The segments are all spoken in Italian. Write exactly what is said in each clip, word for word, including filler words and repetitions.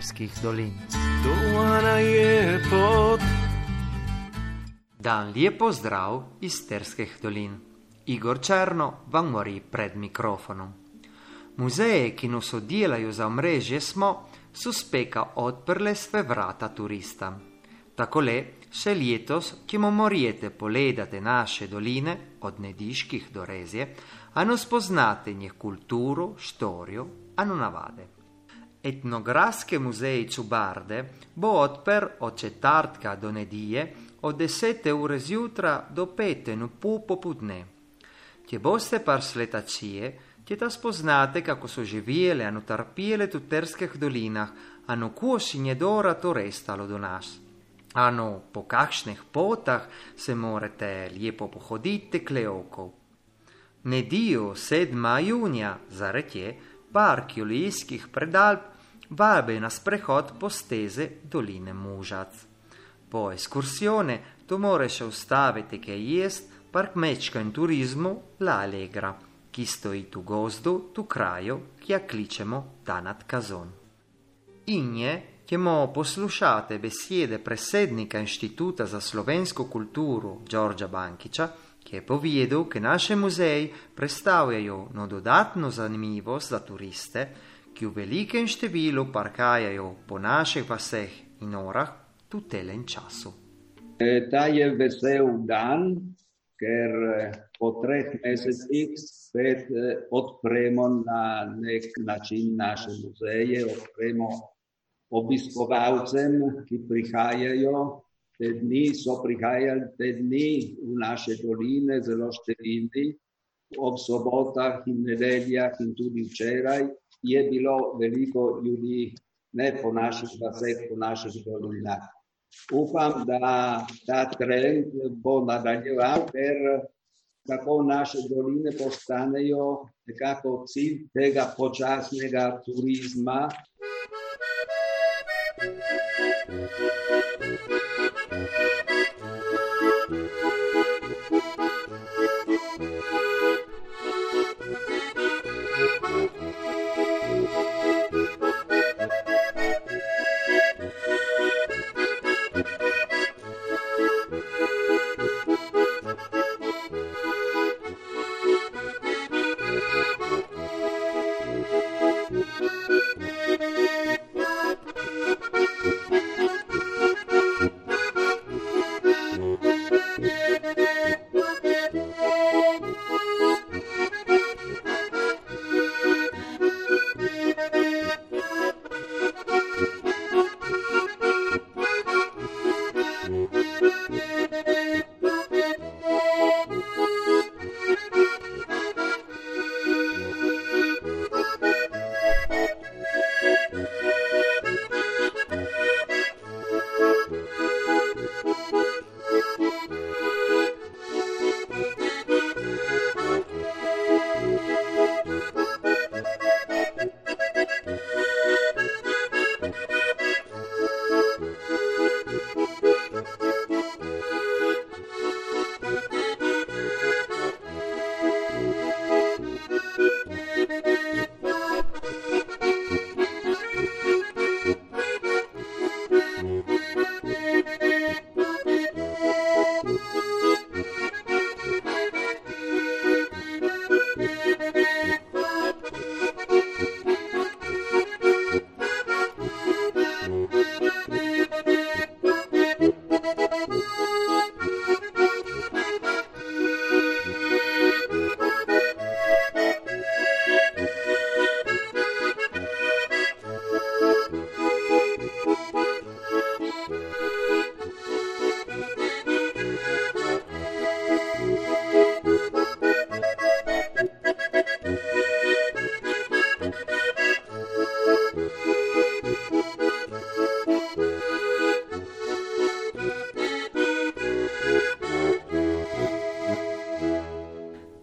terskih dolin. Dan lijep pozdrav iz Terskih dolin. Igor Černo vam govori pred mikrofonom. Muzeje, ki nosodjelajo za omrežje, smo suspeka odprle sve vrata turista. Takole še letos, ki mu morjete pogledate naše doline, od Nediških do Rezije, a non spoznate njih kulturo, štorijo, a non navade. Etnografske muzeji Čubarde bo odper od četartka do nedije, od desete ure zjutra do pete in pol poputne. Tje boste par sletačije, tje ta spoznate kako so živjele, a no tarpijele tu terskih dolinah, a no košinje dora to restalo do nas. A no, po kakšnih potah se morete lijepo pohoditi kleokov. Nediju sedmega junija, zared je, park Julijskih predalp vabe na sprehod po steze doline Mužac. Po escursione to more še ustaviti, che jest park mečka in turizmu La Alegra, ki stoji tu gozdu, tu kraju, ki ja kličemo Tanat Kazon. Inje, ki mo poslušate besjede presednika Inštituta za slovensko kulturo Đorđa Bankića, ki je povedal, ki naše muzeji predstavljajo no dodatno zanimivost za turiste, ki v velikem številu parkajajo po naših vaseh in orah v telem času. E, ta je vesel dan, ker po treh mesecih spet odpremo na nek način naše muzeje, odpremo obiskovalcem, ki prihajajo. Te dni so prihajali, te dni v naše doline, zelo številni, ob sobotah in nedeljah in tudi včeraj je bilo veliko ljudi, ne po naših vaseh, po naših dolinah. Upam, da ta trend bo nadaljeval, ker tako naše doline postanejo nekako cilj tega počasnega turizma.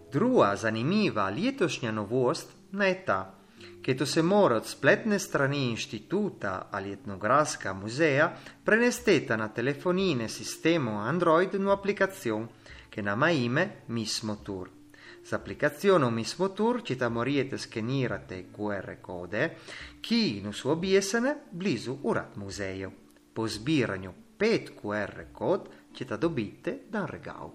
Druga zanimiva ljetošnja novost je ta, ki to se mora od spletne strani inštituta ali etnografska muzeja prenesteta na telefonine sistemu Android in aplikacijo, ki nama ime Mismotur. S'applicazijo Mismotur ćete morijete skenirati Q R kode, ki nu su objesene blizu urat muzeju. Po zbiranju pet Q R kod ćete dobiti dan regal.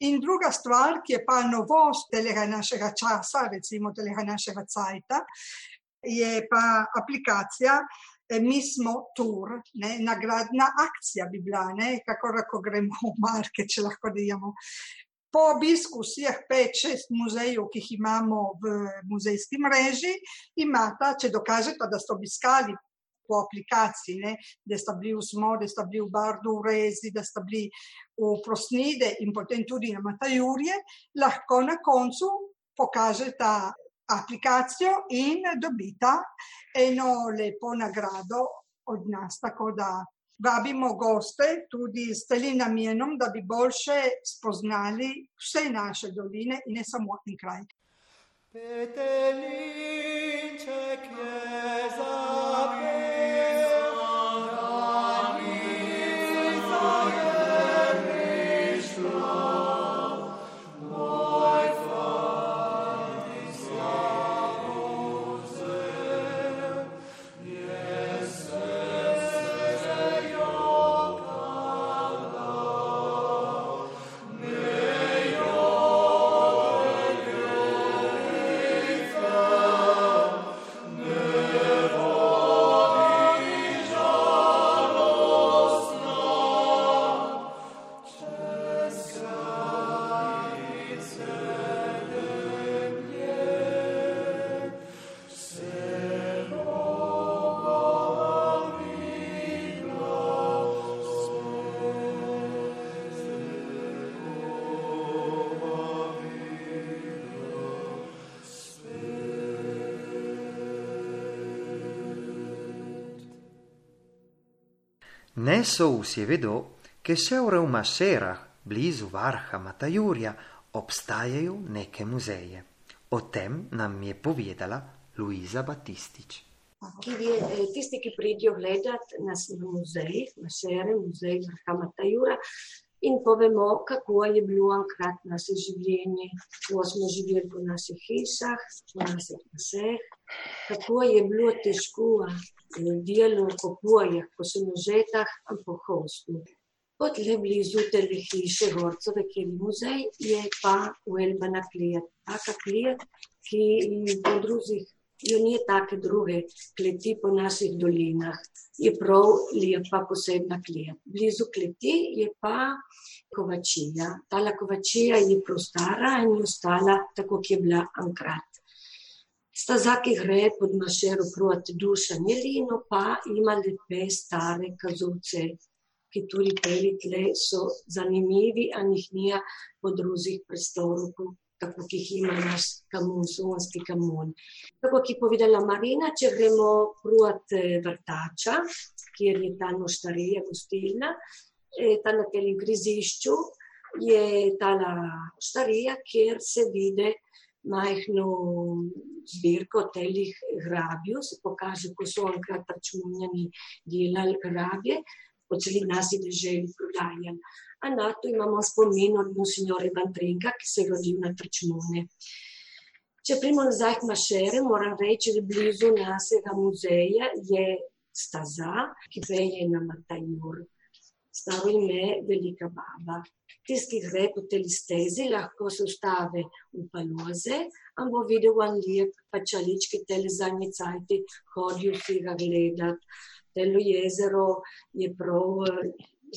In druga stvar, ki je pa novost tega našega časa, recimo tega našega cajta, je pa aplikacija Mismotur, nagradna akcija bi bila, ne, kako lahko gremo v market, če lahko dejamo. Po obisku vseh pet šest muzejev, ki jih imamo v muzejski mreži, imata, če dokažete, da ste obiskali po aplikaciji, ne, da sta bili v Smo, da sta bili v Bardu, v Rezi, da sta bili v Prosnide in potem tudi na Matajurje, lahko na koncu pokažeta aplikacijo in dobita eno lepo nagrado od nas, tako da vabimo goste tudi s tem namenom, da bi boljše spoznali vse naše doline in ne samo en kraj. Petelinček je zapel. Nesou si je vedo, ke se v Reumašerah, blizu Varha Matajurja, obstajajo neke muzeje. O tem nam je povedala Luisa Batistič. Tisti, ki pridijo gledati nas v muzejih, Mašere, muzej Varha Matajura, in povemo, kako je bilo enkrat naše življenje, ko smo živeli po naših hišah, po naših vseh, kako je bilo težko delo v pokojih, po samožetah in po hostu. Od le blizu tele hiše Gorcove, kjer je muzej, je pa uveljavljena klet. Taka klet, ki po drugih, jo nije take druge kleti po naših dolinah. Je prav lepa posebna klet. Blizu kleti je pa kovačija. Tala kovačija je prav stara in je ostala tako, ki je bila enkrat. Stazaki gre pod Mašero proti Dušanje lino, pa ima lepe stare kazovce, ki tudi peli tle so zanimivi, a njih nija po drugih prestorokov, tako ki jih ima naš kamun, slonski kamun. Tako ki je povedala Marina, če gremo proti Vrtača, kjer je ta noštarija gostilna, ta na tem grizišču je ta noštarija, kjer se vide majhno zbirko telih grabjev, se pokaže, ko so enkrat računjeni delali grabje, po celi nasi deželi prodajali. A na to imamo spomin od monsignore Bantrenka, ki se je rodil na Trčmone. Če primo nazaj k Mašere, moram reči, da blizu našega muzeja je staza, ki pelje na Matajur. Staro ime Velika baba. Tisti, ki gre po teli stezi, lahko se ustave v Paloze, in bo videl en lep pačalič, ki tele zadnji cajti hodijo vsi ga gledati. Telo jezero je prav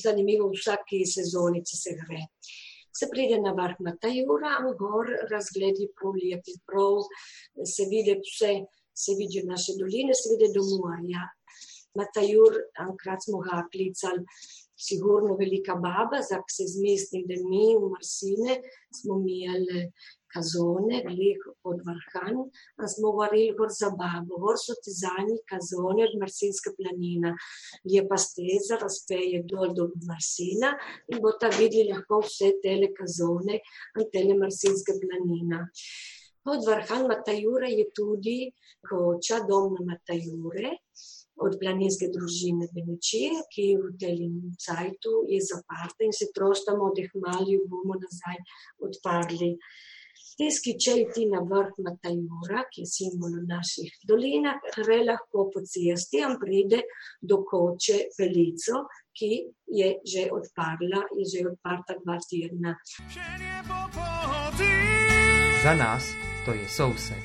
zanimivo v vsaki sezoni, če se gre. Se pride na vrh Matajura, in gor razgledi prav lepi, prav se vidi vse, se vidijo naše doline, se vidi do morja. Matajur, enkrat smo ga klicali sigurno Velika baba, zato se z mestnim demi v Marsine smo imeli kazone, glih od Varhan, in smo varili gor za babo. Gor so ti zadnji kazone od Marsinska planina. Lepa steza razpeje dol do Marsina in bo ta videli lahko vse tele kazone in tele Marsinska planina. Od Varhan Matajura je tudi koča, dom na Matajure, od planinske družine Venečije, ki je v telem cajtu je zaparta in se troštamo, odehmali jo bomo nazaj odparli. Tisti čelti na vrh Matajura, ki je simbol v naših dolinah, gre lahko po cesti in pride do koče Pelico, ki je že odparla, je že odparta dva tjedna. Za nas to je so vse.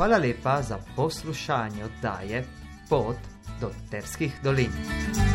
Hvala lepa za poslušanje oddaje Pot do Terskih dolin.